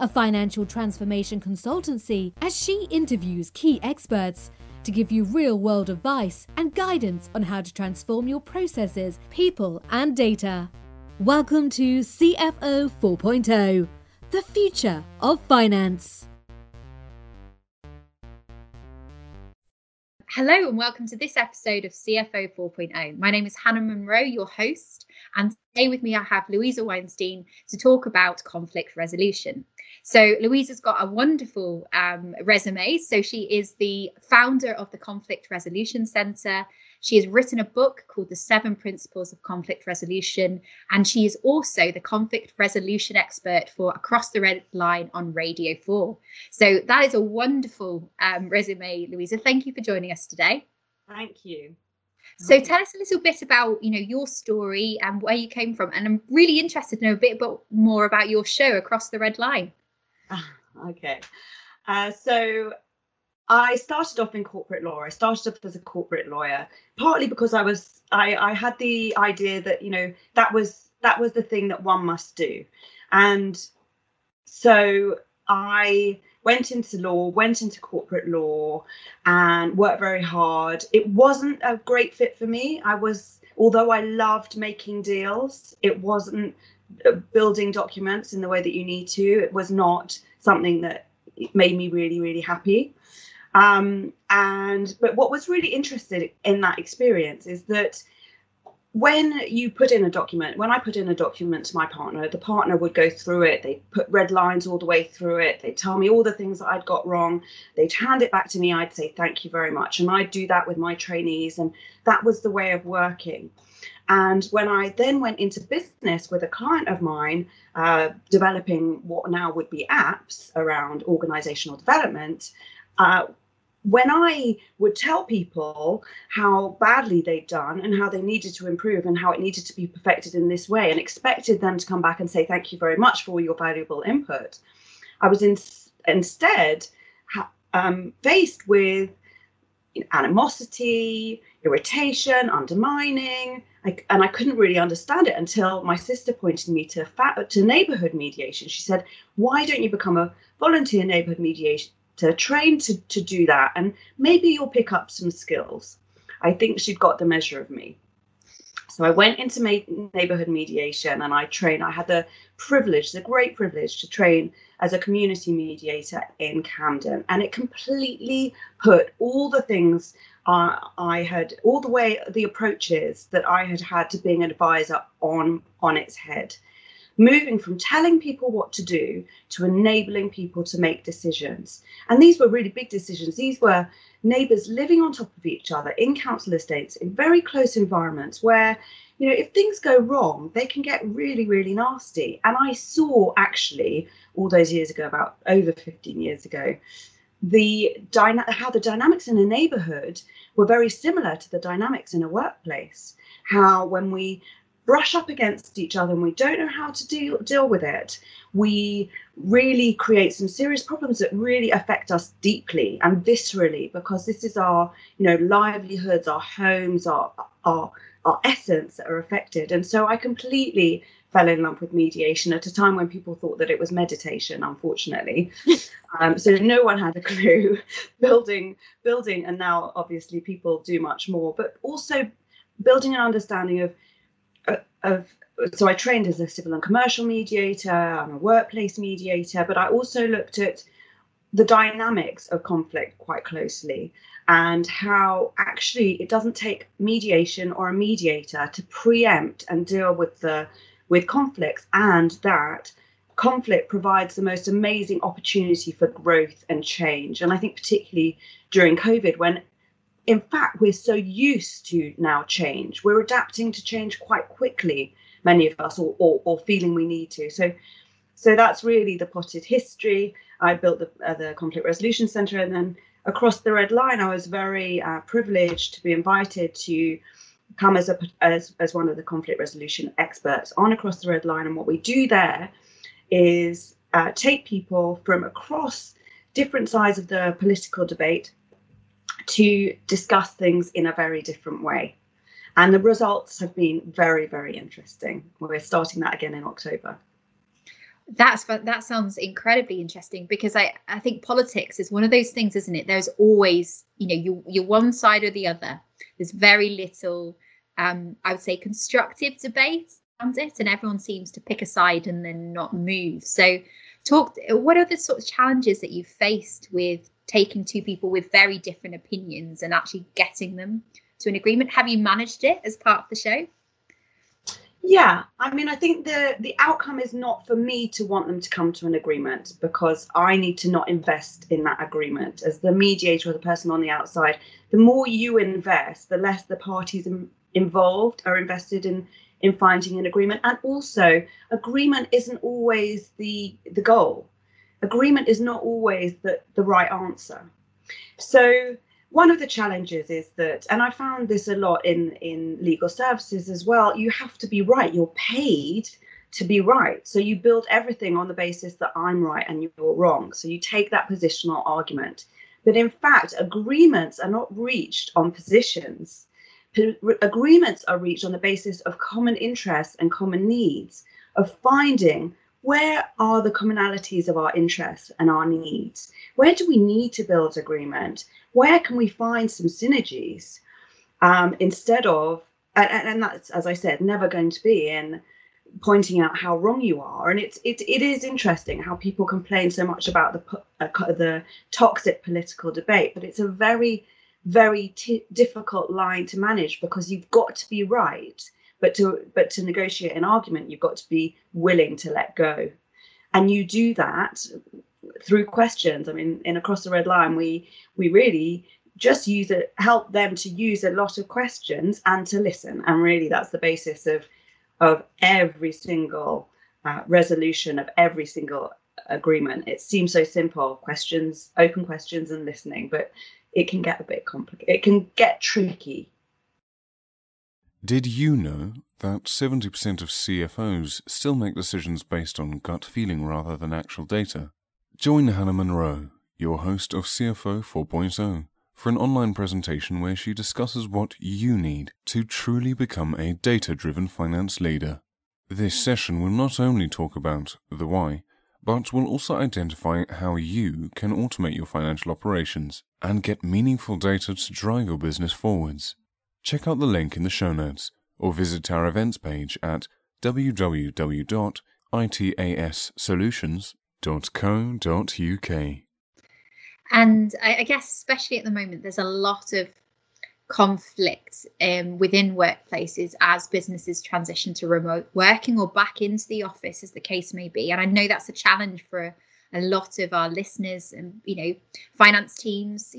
a financial transformation consultancy, as she interviews key experts to give you real-world advice and guidance on how to transform your processes, people, and data. Welcome to CFO 4.0, the future of finance. Hello and welcome to this episode of CFO 4.0. My name is Hannah Monroe, your host, and today with me I have Louisa Weinstein to talk about conflict resolution. So Louisa's got a wonderful resume. So she is the founder of the Conflict Resolution Centre. She has written a book called The Seven Principles of Conflict Resolution, and she is also the conflict resolution expert for Across the Red Line on Radio 4. So that is a wonderful resume, Louisa. Thank you for joining us today. Thank you. So tell us a little bit about, you know, your story and where you came from, and I'm really interested to know a bit more about your show Across the Red Line. Okay, so I started off in corporate law. I started off as a corporate lawyer, partly because I had the idea that, you know, that was the thing that one must do, and so I went into corporate law and worked very hard. It wasn't a great fit for me. Although I loved making deals, it wasn't building documents in the way that you need to. It was not something that made me really, really happy. But what was really interesting in that experience is that when I put in a document to my partner, the partner would go through it. They'd put red lines all the way through it. They'd tell me all the things that I'd got wrong. They'd hand it back to me. I'd say, thank you very much. And I'd do that with my trainees. And that was the way of working. And when I then went into business with a client of mine, developing what now would be apps around organizational development, when I would tell people how badly they'd done and how they needed to improve and how it needed to be perfected in this way, and expected them to come back and say, thank you very much for all your valuable input, I was instead faced with animosity, irritation, undermining, and I couldn't really understand it until my sister pointed me to neighbourhood mediation. She said, why don't you become a volunteer neighbourhood mediator? Trained to do that, and maybe you'll pick up some skills. I think she'd got the measure of me. So I went into neighbourhood mediation, and I had the great privilege to train as a community mediator in Camden, and it completely put all the things the approaches that I had had to being an advisor on its head. Moving from telling people what to do to enabling people to make decisions. And these were really big decisions. These were neighbours living on top of each other in council estates, in very close environments where, you know, if things go wrong, they can get really, really nasty. And I saw actually all those years ago, about over 15 years ago, how the dynamics in a neighbourhood were very similar to the dynamics in a workplace. How when we brush up against each other and we don't know how to deal with it, we really create some serious problems that really affect us deeply and viscerally, because this is our, you know, livelihoods, our homes, our essence that are affected. And so I completely fell in love with mediation at a time when people thought that it was meditation, unfortunately. So no one had a clue. building, and now obviously people do much more, but also building an understanding So I trained as a civil and commercial mediator, I'm a workplace mediator, but I also looked at the dynamics of conflict quite closely, and how actually it doesn't take mediation or a mediator to preempt and deal with conflicts, and that conflict provides the most amazing opportunity for growth and change. And I think particularly during COVID, when in fact, we're so used to now change. We're adapting to change quite quickly, many of us, or feeling we need to. So that's really the potted history. I built the Conflict Resolution Centre, and then across the Red Line, I was very privileged to be invited to come as one of the conflict resolution experts on Across the Red Line. And what we do there is take people from across different sides of the political debate to discuss things in a very different way. And the results have been very, very interesting. We're starting that again in October. That sounds incredibly interesting, because I think politics is one of those things, isn't it? There's always, you're one side or the other. There's very little, I would say, constructive debate around it, and everyone seems to pick a side and then not move. So what are the sort of challenges that you've faced with taking two people with very different opinions and actually getting them to an agreement? Have you managed it as part of the show? Yeah, I mean, I think the outcome is not for me to want them to come to an agreement, because I need to not invest in that agreement. As the mediator or the person on the outside, the more you invest, the less the parties involved are invested in finding an agreement. And also, agreement isn't always the goal. Agreement is not always the right answer. So one of the challenges is that, and I found this a lot in legal services as well, you have to be right. You're paid to be right. So you build everything on the basis that I'm right and you're wrong. So you take that positional argument. But in fact, agreements are not reached on positions. Agreements are reached on the basis of common interests and common needs, of finding where are the commonalities of our interests and our needs? Where do we need to build agreement? Where can we find some synergies instead of, and that's, as I said, never going to be in pointing out how wrong you are. And it is interesting how people complain so much about the toxic political debate, but it's a very, very difficult line to manage, because you've got to be right. But to negotiate an argument, you've got to be willing to let go. And you do that through questions. I mean, in Across the Red Line, we really just help them to use a lot of questions and to listen. And really, that's the basis of every single resolution, of every single agreement. It seems so simple: questions, open questions and listening. But it can get a bit complicated. It can get tricky. Did you know that 70% of CFOs still make decisions based on gut feeling rather than actual data? Join Hannah Monroe, your host of CFO 4.0, for an online presentation where she discusses what you need to truly become a data-driven finance leader. This session will not only talk about the why, but will also identify how you can automate your financial operations and get meaningful data to drive your business forwards. Check out the link in the show notes, or visit our events page at www.itassolutions.co.uk. And I guess, especially at the moment, there's a lot of conflict within workplaces as businesses transition to remote working or back into the office, as the case may be. And I know that's a challenge for a lot of our listeners and, finance teams,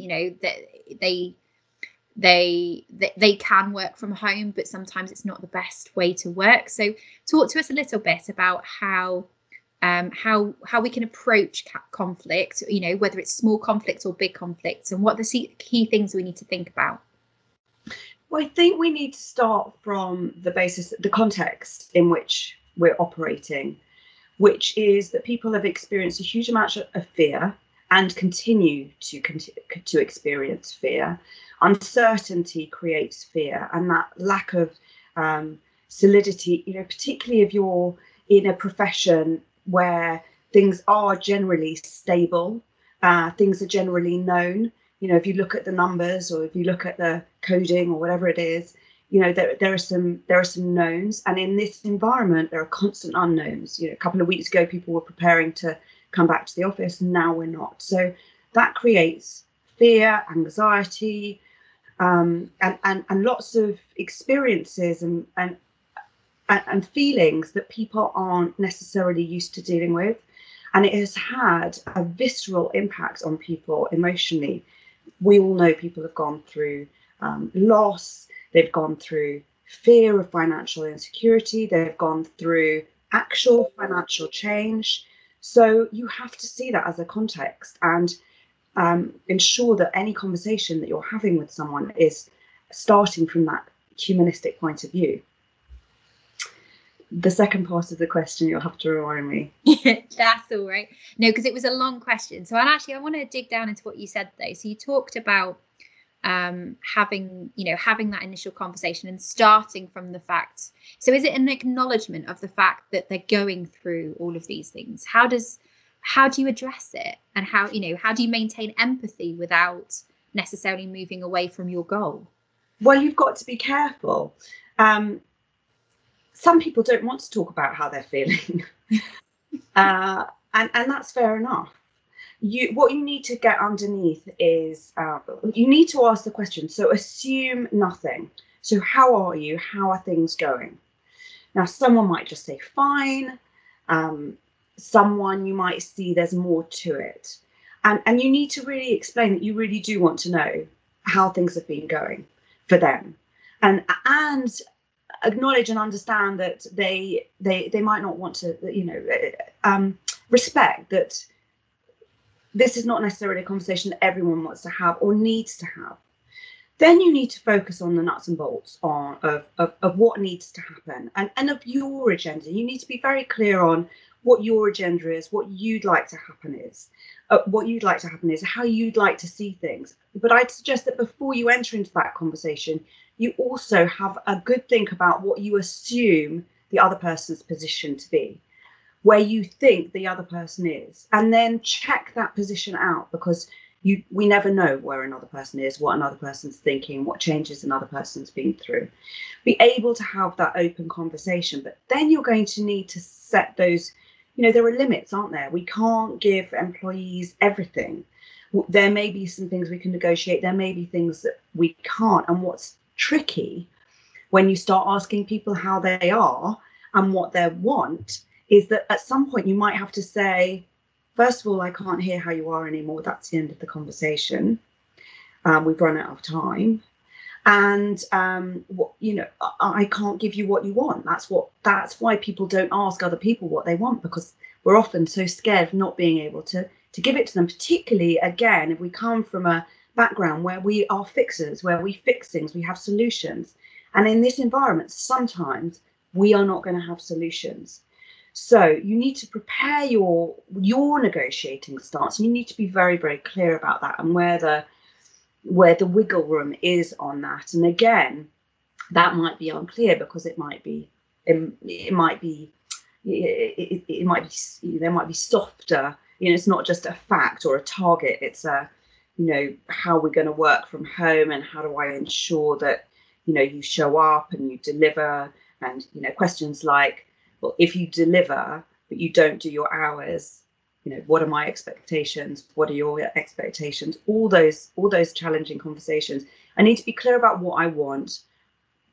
that they can work from home, but sometimes it's not the best way to work. So talk to us a little bit about how we can approach conflict, whether it's small conflicts or big conflicts, and what the key things we need to think about. Well, I think we need to start from the basis, the context in which we're operating, which is that people have experienced a huge amount of fear and continue to experience fear. Uncertainty creates fear, and that lack of solidity, particularly if you're in a profession where things are generally stable, things are generally known. If you look at the numbers, or if you look at the coding or whatever it is, there are some knowns. And in this environment, there are constant unknowns. A couple of weeks ago, people were preparing to come back to the office, and now we're not. So that creates fear, anxiety, and lots of experiences and feelings that people aren't necessarily used to dealing with. And it has had a visceral impact on people emotionally. We all know people have gone through loss, they've gone through fear of financial insecurity, they've gone through actual financial change. So you have to see that as a context and ensure that any conversation that you're having with someone is starting from that humanistic point of view. The second part of the question, you'll have to remind me. That's all right. No, because it was a long question. So I want to dig down into what you said, though. So you talked about having that initial conversation and starting from the facts. So is it an acknowledgement of the fact that they're going through all of these things? How do you address it? And how do you maintain empathy without necessarily moving away from your goal? Well, you've got to be careful. Some people don't want to talk about how they're feeling, and that's fair enough. What you need to get underneath is you need to ask the question. So assume nothing. So how are you? How are things going? Now, someone might just say fine. Someone you might see there's more to it, and you need to really explain that you really do want to know how things have been going for them, and acknowledge and understand that they might not want to, respect that this is not necessarily a conversation that everyone wants to have or needs to have. Then you need to focus on the nuts and bolts of what needs to happen and of your agenda. You need to be very clear on what your agenda is, what you'd like to happen is, how you'd like to see things. But I'd suggest that before you enter into that conversation, you also have a good think about what you assume the other person's position to be, where you think the other person is, and then check that position out, because we never know where another person is, what another person's thinking, what changes another person's been through. Be able to have that open conversation, but then you're going to need to set those, there are limits, aren't there? We can't give employees everything. There may be some things we can negotiate. There may be things that we can't. And what's tricky when you start asking people how they are and what they want is that at some point you might have to say, first of all, I can't hear how you are anymore. That's the end of the conversation. We've run out of time. And, I can't give you what you want. That's why people don't ask other people what they want, because we're often so scared of not being able to give it to them, particularly, again, if we come from a background where we are fixers, where we fix things, we have solutions. And in this environment, sometimes we are not going to have solutions. So you need to prepare your negotiating stance. You need to be very, very clear about that and where the wiggle room is on that. And again, that might be unclear because there might be softer. It's not just a fact or a target. It's how we're going to work from home and how do I ensure that you show up and you deliver, and questions like, well, if you deliver but you don't do your hours, what are my expectations? What are your expectations? All those challenging conversations. I need to be clear about what I want,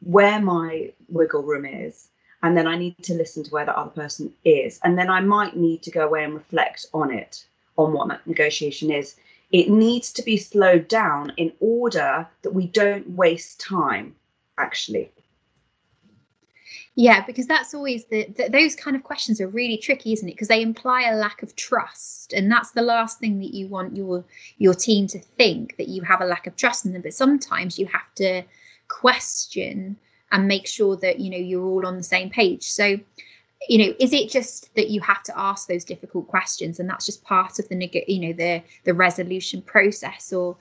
where my wiggle room is, and then I need to listen to where the other person is. And then I might need to go away and reflect on it, on what that negotiation is. It needs to be slowed down in order that we don't waste time, actually. Yeah, because that's always those kind of questions are really tricky, isn't it? Because they imply a lack of trust. And that's the last thing that you want your team to think, that you have a lack of trust in them. But sometimes you have to question and make sure that, you're all on the same page. So, is it just that you have to ask those difficult questions and that's just part of the resolution process? Or,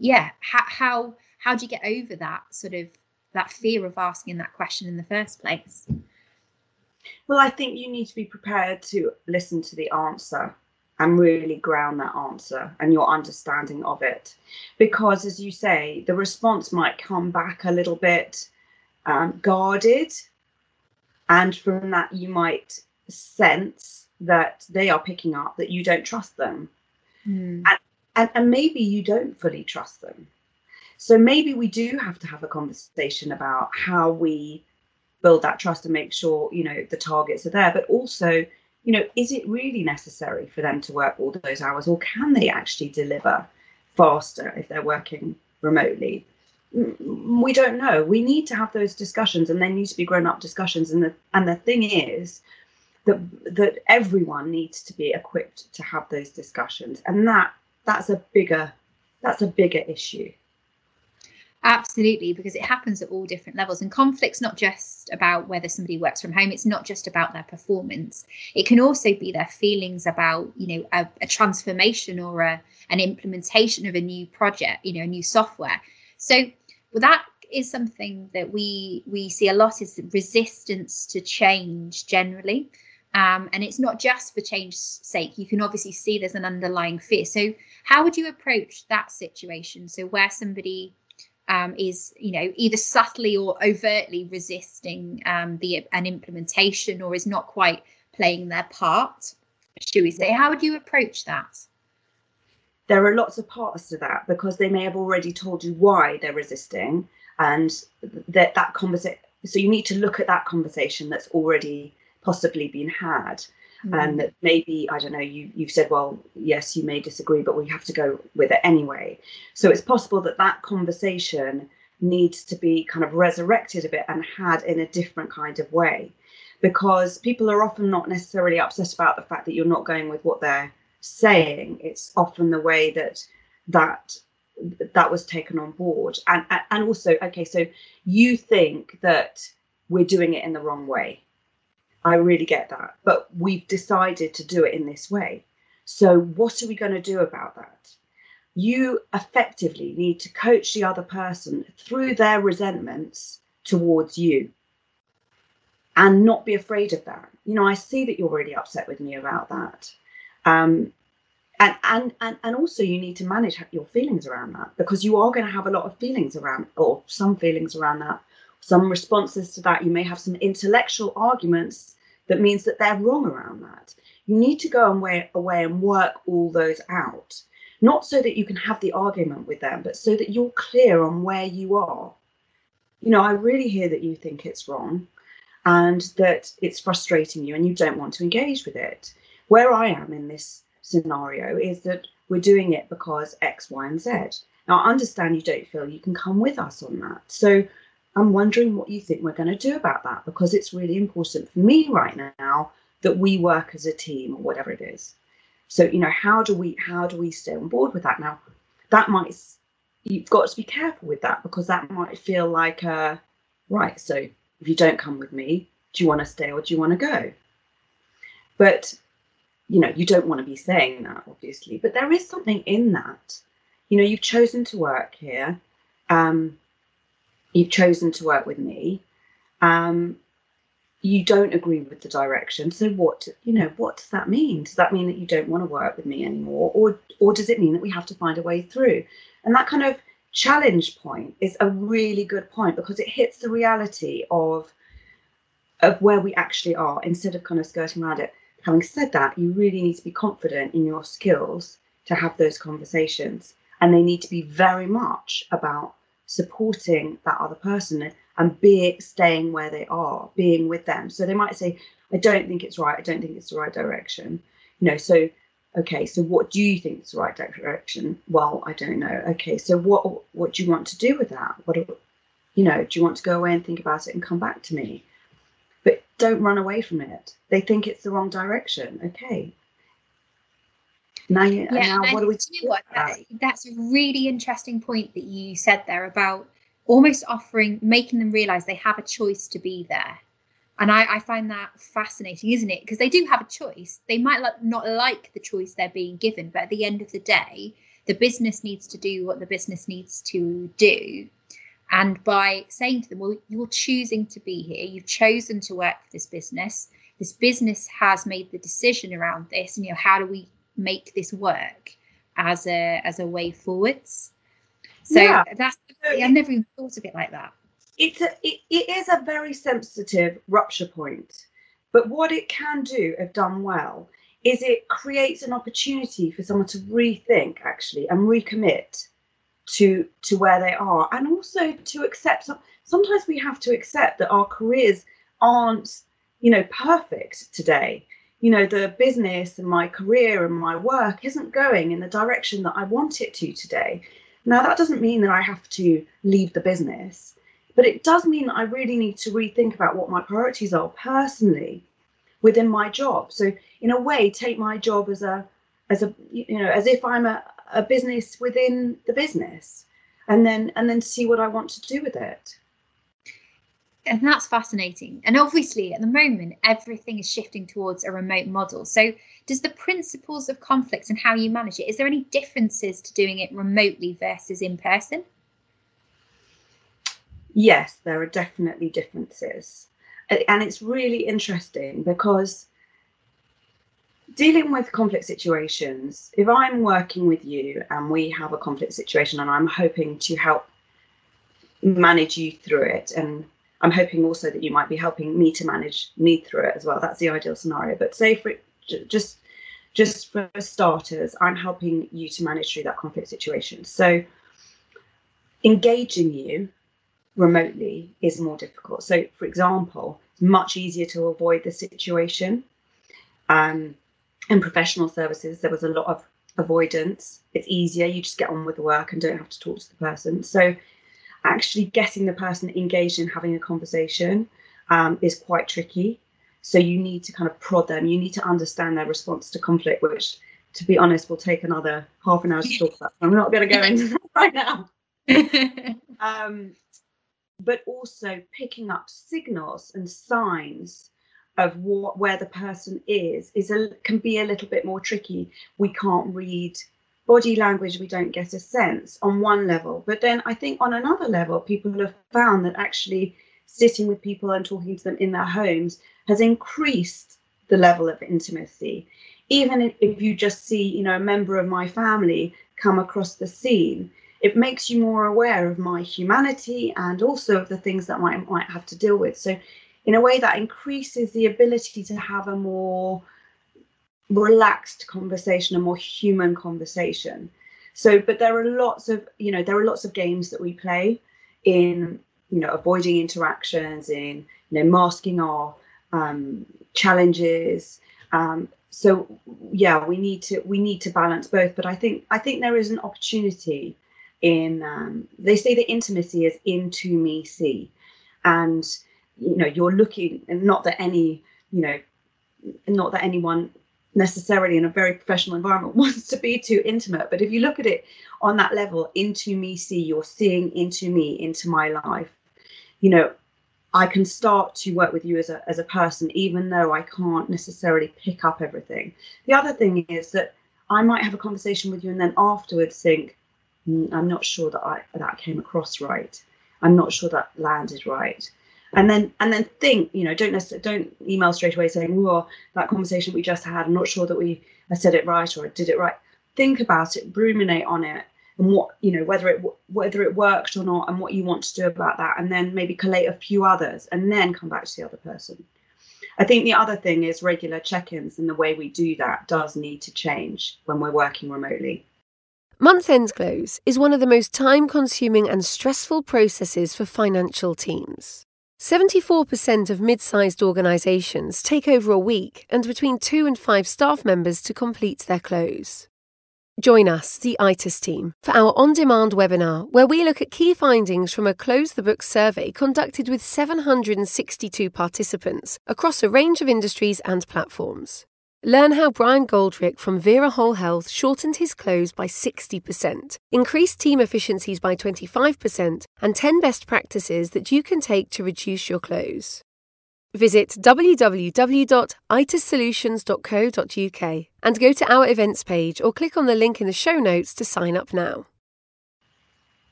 yeah, how do you get over that sort of that fear of asking that question in the first place? Well, I think you need to be prepared to listen to the answer and really ground that answer and your understanding of it. Because, as you say, the response might come back a little bit guarded. And from that, you might sense that they are picking up that you don't trust them. Mm. And maybe you don't fully trust them. So maybe we do have to have a conversation about how we build that trust and make sure, the targets are there. But also, is it really necessary for them to work all those hours, or can they actually deliver faster if they're working remotely? We don't know. We need to have those discussions, and they need to be grown up discussions. And the thing is that everyone needs to be equipped to have those discussions, and that's a bigger issue. Absolutely, because it happens at all different levels, and conflict's not just about whether somebody works from home. It's not just about their performance. It can also be their feelings about, you know, a transformation or an implementation of a new project, you know, a new software. So that is something that we see a lot, is resistance to change generally. And it's not just for change's sake. You can obviously see there's an underlying fear. So how would you approach that situation? So where somebody is, you know, either subtly or overtly resisting an implementation, or is not quite playing their part, should we say? How would you approach that? There are lots of parts to that, because they may have already told you why they're resisting, and that conversation. So you need to look at that conversation that's already possibly been had, and that maybe, I don't know, you've said, well, yes, you may disagree, but we have to go with it anyway. So it's possible that conversation needs to be kind of resurrected a bit and had in a different kind of way, because people are often not necessarily upset about the fact that you're not going with what they're saying. It's often the way that was taken on board, and also, okay, so you think that we're doing it in the wrong way. I really get that, but we've decided to do it in this way. So what are we going to do about that? You effectively need to coach the other person through their resentments towards you, and not be afraid of that. You know, I see that you're really upset with me about that. And also you need to manage your feelings around that, because you are going to have a lot of feelings around, or some feelings around that, some responses to that. You may have some intellectual arguments that means that they're wrong around that. You need to go away and work all those out, not so that you can have the argument with them, but so that you're clear on where you are. You know, I really hear that you think it's wrong and that it's frustrating you and you don't want to engage with it. Where I am in this scenario is that we're doing it because X, Y, and Z. Now, I understand you don't feel you can come with us on that. So I'm wondering what you think we're going to do about that, because it's really important for me right now that we work as a team, or whatever it is. So, you know, how do we stay on board with that? Now, you've got to be careful with that, because that might feel like, right, so if you don't come with me, do you want to stay or do you want to go? But, you know, you don't want to be saying that, obviously, but there is something in that. You know, you've chosen to work here. You've chosen to work with me. You don't agree with the direction. So what does that mean? Does that mean that you don't want to work with me anymore? Or does it mean that we have to find a way through? And that kind of challenge point is a really good point, because it hits the reality of where we actually are, instead of kind of skirting around it. Having said that, you really need to be confident in your skills to have those conversations. And they need to be very much about supporting that other person and staying where they are, being with them. So they might say, I don't think it's right. I don't think it's the right direction. You know, so, okay, so what do you think is the right direction? Well, I don't know. Okay, so what do you want to do with that? Do you want to go away and think about it and come back to me? But don't run away from it. They think it's the wrong direction. Okay. What do we do? That's a really interesting point that you said there about almost making them realise they have a choice to be there. And I find that fascinating, isn't it? Because they do have a choice. They might not like the choice they're being given, but at the end of the day, the business needs to do what the business needs to do. And by saying to them, well, you're choosing to be here. You've chosen to work for this business. This business has made the decision around this. And, you know, how do we make this work as a way forwards? So yeah. I never even thought of it like that. It is a very sensitive rupture point, but what it can do, if done well, is it creates an opportunity for someone to rethink actually and recommit to where they are, and also to accept. Sometimes we have to accept that our careers aren't, you know, perfect today. You know, the business and my career and my work isn't going in the direction that I want it to today. Now, that doesn't mean that I have to leave the business, but it does mean that I really need to rethink about what my priorities are personally, within my job. So in a way, take my job as a as if I'm a business within the business, and then see what I want to do with it. And that's fascinating. And obviously, at the moment, everything is shifting towards a remote model. So does the principles of conflict and how you manage it, is there any differences to doing it remotely versus in person? Yes, there are definitely differences. And it's really interesting because dealing with conflict situations, if I'm working with you and we have a conflict situation and I'm hoping to help manage you through it, and I'm hoping also that you might be helping me to manage me through it as well. That's the ideal scenario. But say for just for starters, I'm helping you to manage through that conflict situation. So engaging you remotely is more difficult. So, for example, it's much easier to avoid the situation. In professional services, there was a lot of avoidance. It's easier. You just get on with the work and don't have to talk to the person. So actually getting the person engaged in having a conversation is quite tricky. So you need to kind of prod them. You need to understand their response to conflict, which, to be honest, will take another half an hour to talk about. I'm not going to go into that right now. But also picking up signals and signs of where the person can be a little bit more tricky. We can't read body language, we don't get a sense on one level. But then I think on another level, people have found that actually sitting with people and talking to them in their homes has increased the level of intimacy. Even if you just see, a member of my family come across the scene, it makes you more aware of my humanity and also of the things that I might have to deal with. So in a way that increases the ability to have a more relaxed conversation, a more human conversation. So, but there are lots of, games that we play in, avoiding interactions, in, masking our challenges. So yeah, we need to balance both. But I think there is an opportunity in, they say that intimacy is into me see, and, you're looking, and not that anyone necessarily in a very professional environment wants to be too intimate. But if you look at it on that level, into me see, you're seeing into me, into my life, I can start to work with you as a person, even though I can't necessarily pick up everything. The other thing is that I might have a conversation with you and then afterwards think, I'm not sure that that came across right. I'm not sure that landed right. And then think, don't email straight away saying, well, that conversation we just had, I'm not sure that I said it right or I did it right. Think about it, ruminate on it, and what, whether it worked or not, and what you want to do about that. And then maybe collate a few others and then come back to the other person. I think the other thing is regular check-ins, and the way we do that does need to change when we're working remotely. Month-end close is one of the most time-consuming and stressful processes for financial teams. 74% of mid-sized organisations take over a week and between 2 and 5 staff members to complete their close. Join us, the ITAS team, for our on-demand webinar where we look at key findings from a Close the Book survey conducted with 762 participants across a range of industries and platforms. Learn how Brian Goldrick from Vera Whole Health shortened his close by 60%, increased team efficiencies by 25%, and 10 best practices that you can take to reduce your close. Visit www.itassolutions.co.uk and go to our events page or click on the link in the show notes to sign up now.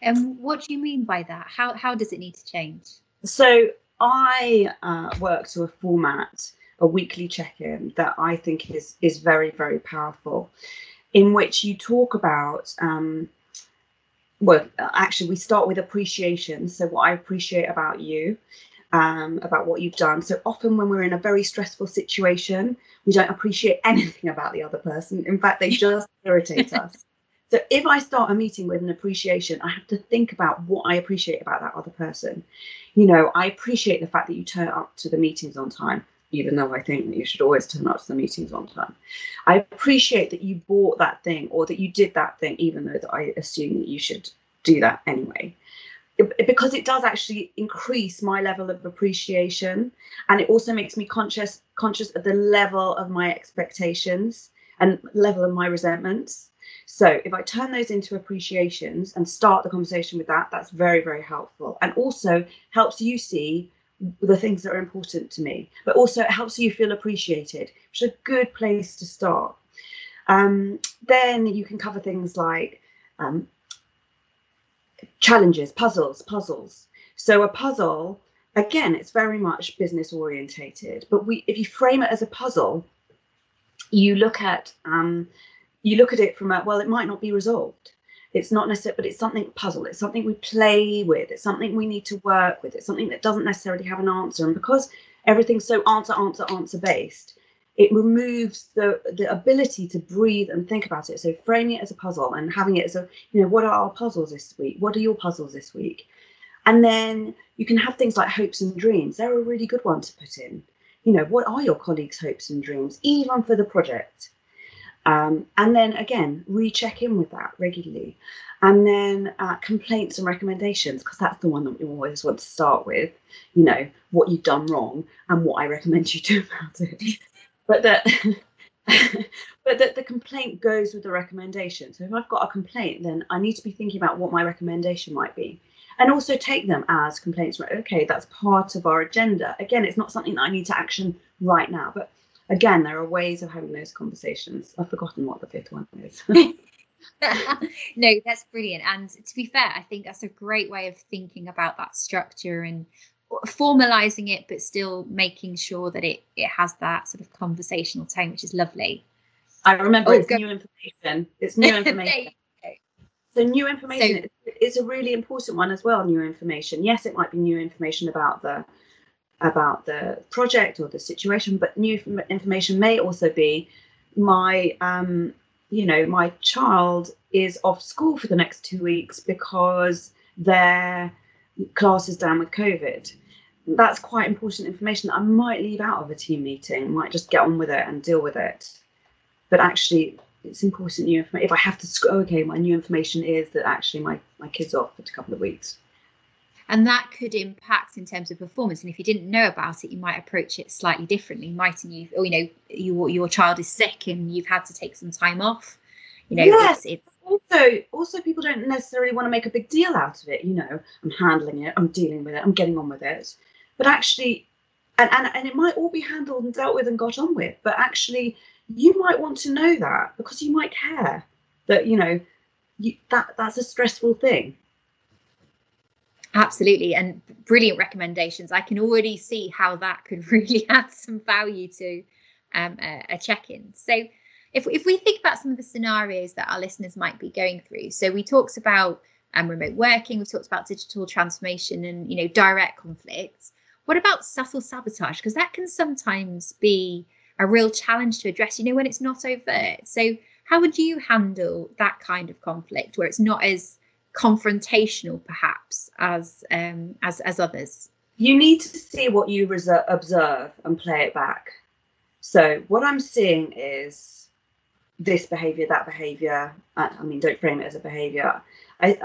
And what do you mean by that? How does it need to change? So I work to a format, a weekly check-in, that I think is very, very powerful, in which you talk about, we start with appreciation. So what I appreciate about you, about what you've done. So often when we're in a very stressful situation, we don't appreciate anything about the other person. In fact, they just irritate us. So if I start a meeting with an appreciation, I have to think about what I appreciate about that other person. I appreciate the fact that you turn up to the meetings on time, even though I think that you should always turn up to the meetings on time. I appreciate that you bought that thing or that you did that thing, even though that I assume that you should do that anyway. because it does actually increase my level of appreciation, and it also makes me conscious of the level of my expectations and level of my resentments. So if I turn those into appreciations and start the conversation with that, that's very, very helpful, and also helps you see the things that are important to me, but also it helps you feel appreciated, which is a good place to start. Then you can cover things like challenges, puzzles. So a puzzle, again, it's very much business orientated, but if you frame it as a puzzle, you look at it from a, well, it might not be resolved. It's not necessarily, but it's something puzzle. It's something we play with. It's something we need to work with. It's something that doesn't necessarily have an answer. And because everything's so answer based, it removes the ability to breathe and think about it. So framing it as a puzzle and having it as a, you know, what are our puzzles this week? What are your puzzles this week? And then you can have things like hopes and dreams. They're a really good one to put in. You know, what are your colleagues' hopes and dreams, even for the project? And then again, recheck in with that regularly. And then complaints and recommendations, because that's the one that we always want to start with, you know, what you've done wrong and what I recommend you do about it. But that the complaint goes with the recommendation. So if I've got a complaint, then I need to be thinking about what my recommendation might be, and also take them as complaints. Right? Okay, that's part of our agenda. Again, it's not something that I need to action right now, but again, there are ways of having those conversations. I've forgotten what the fifth one is. No, that's brilliant. And to be fair, I think that's a great way of thinking about that structure and formalizing it, but still making sure that it has that sort of conversational tone, which is lovely. I remember it's new information. So new information is a really important one as well. New information. Yes, it might be new information about the project or the situation, but new information may also be my, my child is off school for the next 2 weeks because their class is down with COVID. That's quite important information that I might leave out of a team meeting, might just get on with it and deal with it. But actually, it's important new information. If I have to, okay, my new information is that actually my kid's off for a couple of weeks. And that could impact in terms of performance. And if you didn't know about it, you might approach it slightly differently, mightn't you? Or, your child is sick and you've had to take some time off. You know, yes. Also, people don't necessarily want to make a big deal out of it. You know, I'm handling it, I'm dealing with it, I'm getting on with it. But actually, and it might all be handled and dealt with and got on with. But actually, you might want to know that because you might care that, you know, that's a stressful thing. Absolutely. And brilliant recommendations. I can already see how that could really add some value to a check-in. So if we think about some of the scenarios that our listeners might be going through. So we talked about remote working. We talked about digital transformation and, you know, direct conflicts. What about subtle sabotage? Because that can sometimes be a real challenge to address, you know, when it's not overt. So how would you handle that kind of conflict where it's not as confrontational perhaps as others? You need to see what you observe and play it back. So what I'm seeing is this behavior, that behavior. I mean, don't frame it as a behavior. I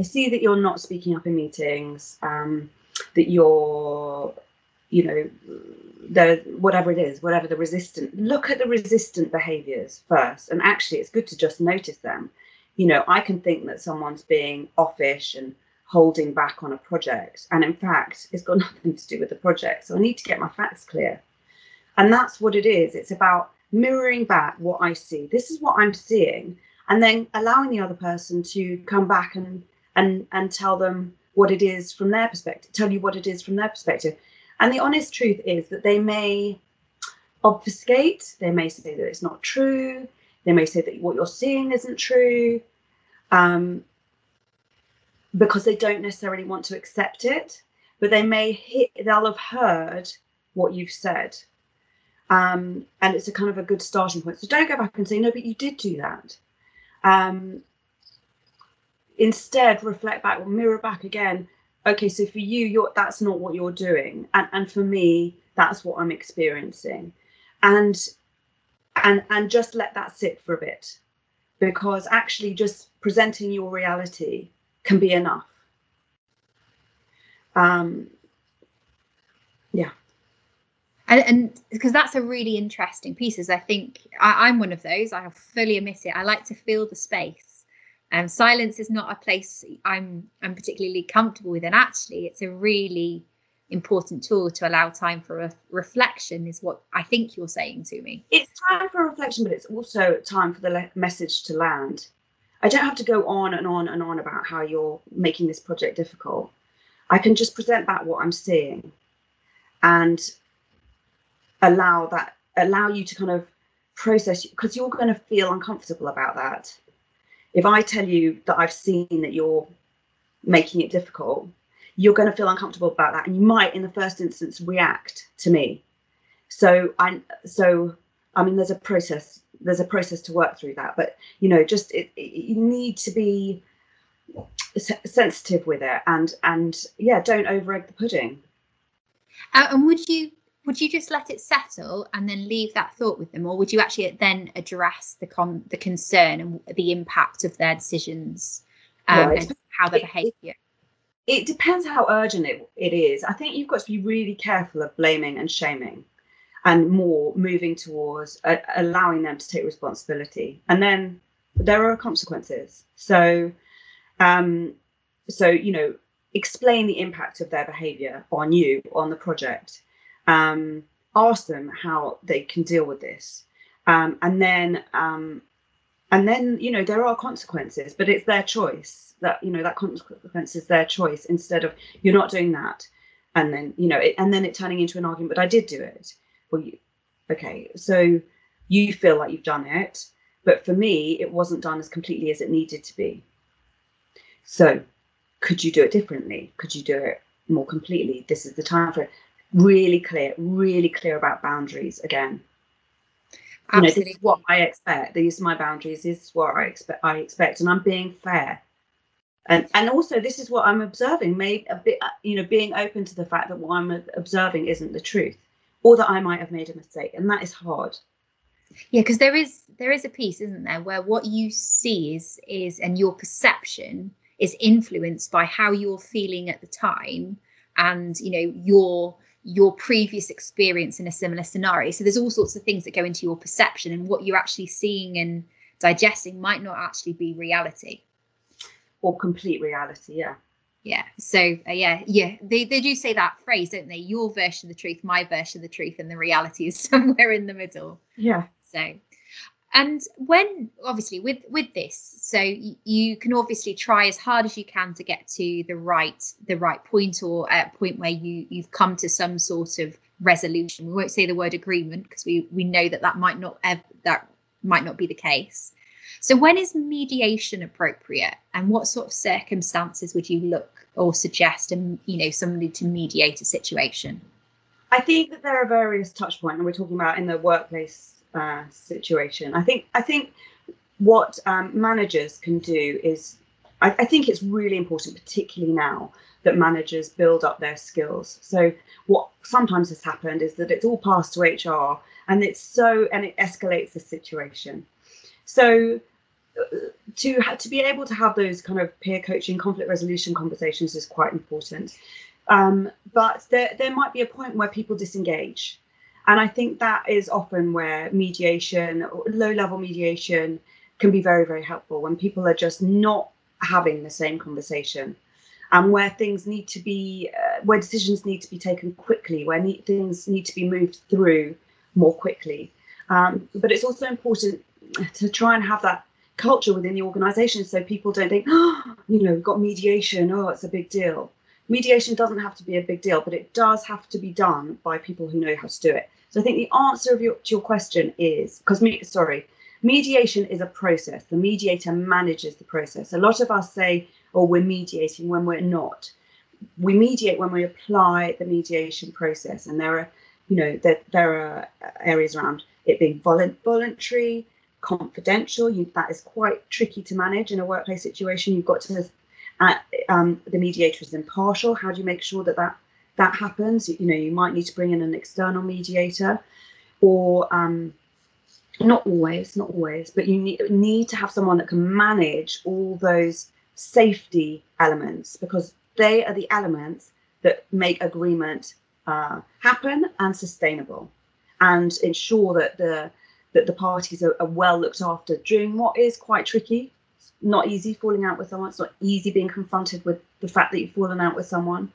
see that you're not speaking up in meetings, that you're, you know, whatever the resistant, look at the resistant behaviors first. And actually it's good to just notice them. You know, I can think that someone's being offish and holding back on a project. And in fact, it's got nothing to do with the project. So I need to get my facts clear. And that's what it is. It's about mirroring back what I see. This is what I'm seeing. And then allowing the other person to come back and tell them what it is from their perspective, tell you what it is from their perspective. And the honest truth is that they may obfuscate. They may say that it's not true. They may say that what you're seeing isn't true, because they don't necessarily want to accept it, but they'll have heard what you've said. And it's a kind of a good starting point. So don't go back and say, no, but you did do that. Instead, reflect back or mirror back again. Okay, so for you, that's not what you're doing. And for me, that's what I'm experiencing. And just let that sit for a bit, because actually just presenting your reality can be enough. Yeah. And because that's a really interesting piece, is I think I'm one of those. I fully admit it. I like to feel the space, and silence is not a place I'm particularly comfortable with. And actually, it's a really important tool to allow time for reflection is what I think you're saying to me. It's time for reflection, but it's also time for the message to land. I don't have to go on and on and on about how you're making this project difficult. I can just present back what I'm seeing and allow you to kind of process, because you're going to feel uncomfortable about that. If I tell you that I've seen that you're making it difficult, you're going to feel uncomfortable about that, and you might in the first instance react to me. So I mean there's a process to work through that, but you know, just you need to be sensitive with it, and yeah, don't over egg the pudding. And would you just let it settle and then leave that thought with them, or would you actually then address the concern and the impact of their decisions and how they behave? It depends how urgent it is. I think you've got to be really careful of blaming and shaming, and more moving towards allowing them to take responsibility. And then there are consequences. So you know, explain the impact of their behaviour on you, on the project. Ask them how they can deal with this, and then you know, there are consequences, but it's their choice. That, you know, that consequence is their choice, instead of you're not doing that, and then, you know, it turning into an argument, but I did do it. Well, okay, so you feel like you've done it, but for me it wasn't done as completely as it needed to be. So could you do it differently? Could you do it more completely? This is the time for it. Really clear about boundaries again. Absolutely. You know, this is what I expect. These are my boundaries. This is what I expect, and I'm being fair. And also, this is what I'm observing. Maybe a bit, you know, being open to the fact that what I'm observing isn't the truth, or that I might have made a mistake, and that is hard. Yeah, because there is a piece, isn't there, where what you see is and your perception is influenced by how you're feeling at the time, and you know your previous experience in a similar scenario. So there's all sorts of things that go into your perception, and what you're actually seeing and digesting might not actually be reality. Or complete reality, yeah. Yeah, so yeah. They do say that phrase, don't they? Your version of the truth, my version of the truth, and the reality is somewhere in the middle. Yeah. So, and when, obviously, with this, so you can obviously try as hard as you can to get to the right point, or a point where you've come to some sort of resolution. We won't say the word agreement, because we know that might not be the case. So when is mediation appropriate, and what sort of circumstances would you look or suggest, and you know, somebody to mediate a situation? I think that there are various touch points, and we're talking about in the workplace situation. I think what managers can do is, I think it's really important, particularly now, that managers build up their skills. So what sometimes has happened is that it's all passed to HR, and it escalates the situation. So to be able to have those kind of peer coaching, conflict resolution conversations is quite important. But there might be a point where people disengage. And I think that is often where mediation, low level mediation, can be very, very helpful, when people are just not having the same conversation, and where things need to be, where decisions need to be taken quickly, where things need to be moved through more quickly. But it's also important to try and have that culture within the organisation, so people don't think, oh, you know, we've got mediation, oh, it's a big deal. Mediation doesn't have to be a big deal, but it does have to be done by people who know how to do it. So I think the answer to your question is, mediation is a process. The mediator manages the process. A lot of us say, oh, we're mediating, when we're not. We mediate when we apply the mediation process, and there are areas around it being voluntary, confidential. That is quite tricky to manage in a workplace situation. You've got to, the mediator is impartial. How do you make sure that happens? You know, you might need to bring in an external mediator, or not always, but you need to have someone that can manage all those safety elements, because they are the elements that make agreement happen and sustainable, and ensure that the parties are well looked after during what is quite tricky. It's not easy falling out with someone. It's not easy being confronted with the fact that you've fallen out with someone.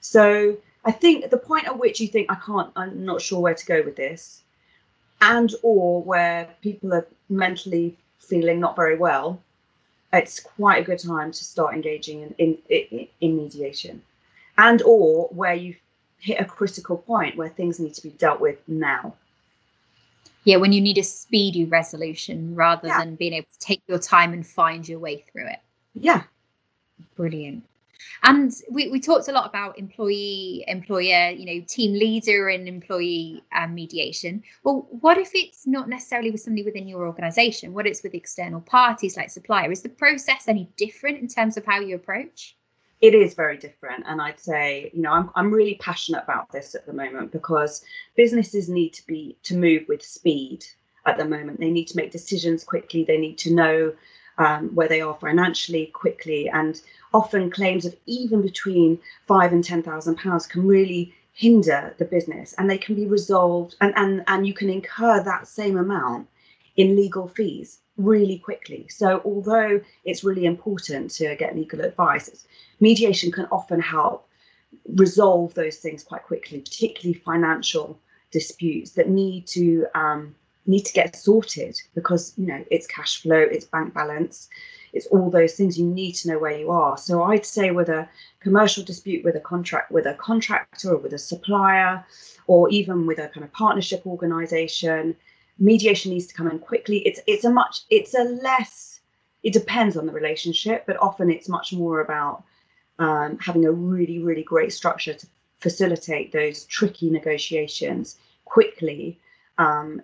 So I think at the point at which you think, I'm not sure where to go with this, and or where people are mentally feeling not very well, it's quite a good time to start engaging in mediation, and or where you've hit a critical point where things need to be dealt with now. Yeah, when you need a speedy resolution rather than being able to take your time and find your way through it. Yeah. Brilliant. And we talked a lot about employee, employer, you know, team leader and employee mediation. Well, what if it's not necessarily with somebody within your organisation? What if it's with external parties like supplier? Is the process any different in terms of how you approach? It is very different. And I'd say, you know, I'm really passionate about this at the moment, because businesses need to move with speed at the moment. They need to make decisions quickly. They need to know where they are financially quickly, and often claims of even between £5,000 and £10,000 can really hinder the business, and they can be resolved, and you can incur that same amount in legal fees really quickly. So although it's really important to get legal advice, mediation can often help resolve those things quite quickly, particularly financial disputes that need to get sorted, because, you know, it's cash flow, it's bank balance, it's all those things. You need to know where you are. So I'd say with a commercial dispute, with a contractor, or with a supplier, or even with a kind of partnership organisation, mediation needs to come in quickly. It depends on the relationship, but often it's much more about having a really, really great structure to facilitate those tricky negotiations quickly,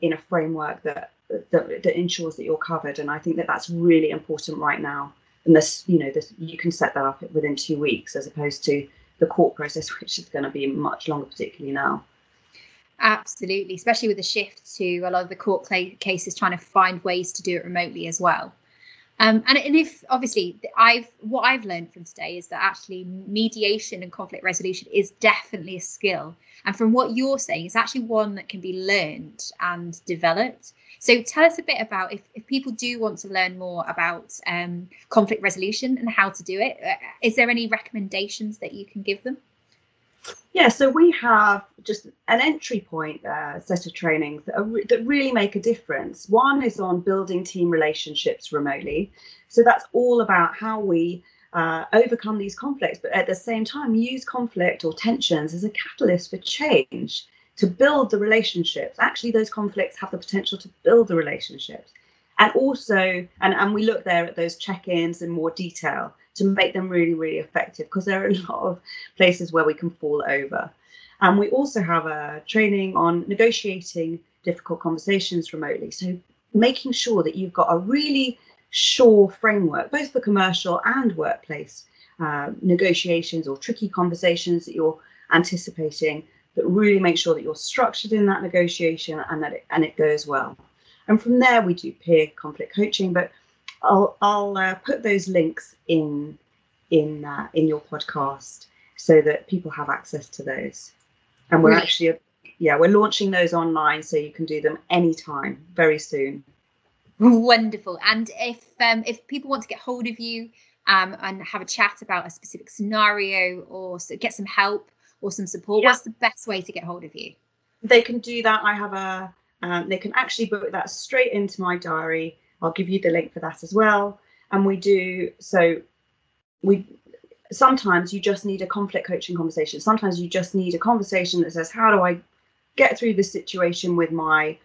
in a framework that ensures that you're covered. And I think that that's really important right now. And you can set that up within 2 weeks, as opposed to the court process, which is going to be much longer, particularly now. Absolutely, especially with the shift to a lot of the court cases trying to find ways to do it remotely as well. And if obviously what I've learned from today is that actually mediation and conflict resolution is definitely a skill. And from what you're saying, it's actually one that can be learned and developed. So tell us a bit about if people do want to learn more about conflict resolution and how to do it, is there any recommendations that you can give them? Yeah, so we have just an entry point set of trainings that really make a difference. One is on building team relationships remotely. So that's all about how we overcome these conflicts, but at the same time use conflict or tensions as a catalyst for change to build the relationships. Actually, those conflicts have the potential to build the relationships. And also, and we look there at those check-ins in more detail to make them really, really effective, because there are a lot of places where we can fall over. And we also have a training on negotiating difficult conversations remotely. So making sure that you've got a really sure framework, both for commercial and workplace negotiations or tricky conversations that you're anticipating, that really make sure that you're structured in that negotiation and that it goes well. And from there, we do peer conflict coaching, but I'll put those links in your podcast so that people have access to those. And we're we're launching those online, so you can do them anytime very soon. Wonderful. And if people want to get hold of you and have a chat about a specific scenario or get some help or some support, what's the best way to get hold of you? They can do that. I have they can actually book that straight into my diary. I'll give you the link for that as well. And we do, so we sometimes you just need a conflict coaching conversation. Sometimes you just need a conversation that says, how do I get through this situation with my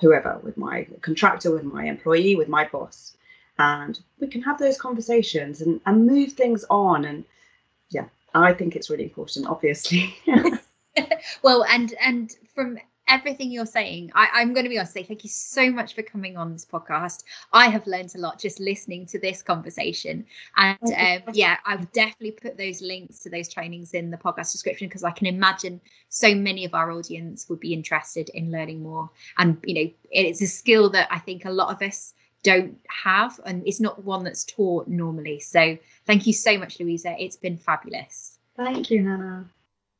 whoever, with my contractor, with my employee, with my boss? And we can have those conversations and move things on. And yeah, I think it's really important, obviously. Well, and from everything you're saying, I'm going to be honest, say thank you so much for coming on this podcast. I have learned a lot just listening to this conversation, and I've definitely put those links to those trainings in the podcast description, because I can imagine so many of our audience would be interested in learning more. And you know, it's a skill that I think a lot of us don't have, and it's not one that's taught normally. So thank you so much, Louisa. It's been fabulous. Thank you, Hannah.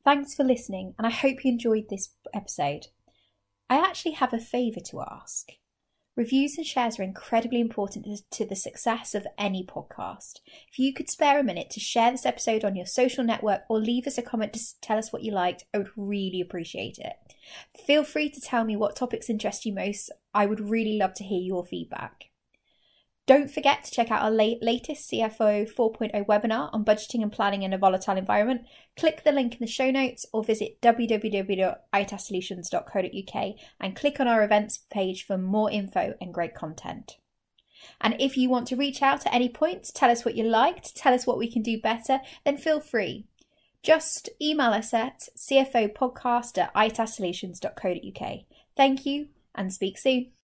Thanks for listening, and I hope you enjoyed this episode. I actually have a favour to ask. Reviews and shares are incredibly important to the success of any podcast. If you could spare a minute to share this episode on your social network or leave us a comment to tell us what you liked, I would really appreciate it. Feel free to tell me what topics interest you most. I would really love to hear your feedback. Don't forget to check out our latest CFO 4.0 webinar on budgeting and planning in a volatile environment. Click the link in the show notes or visit www.itasolutions.co.uk and click on our events page for more info and great content. And if you want to reach out at any point to tell us what you liked, tell us what we can do better, then feel free. Just email us at cfopodcast@itasolutions.co.uk. Thank you and speak soon.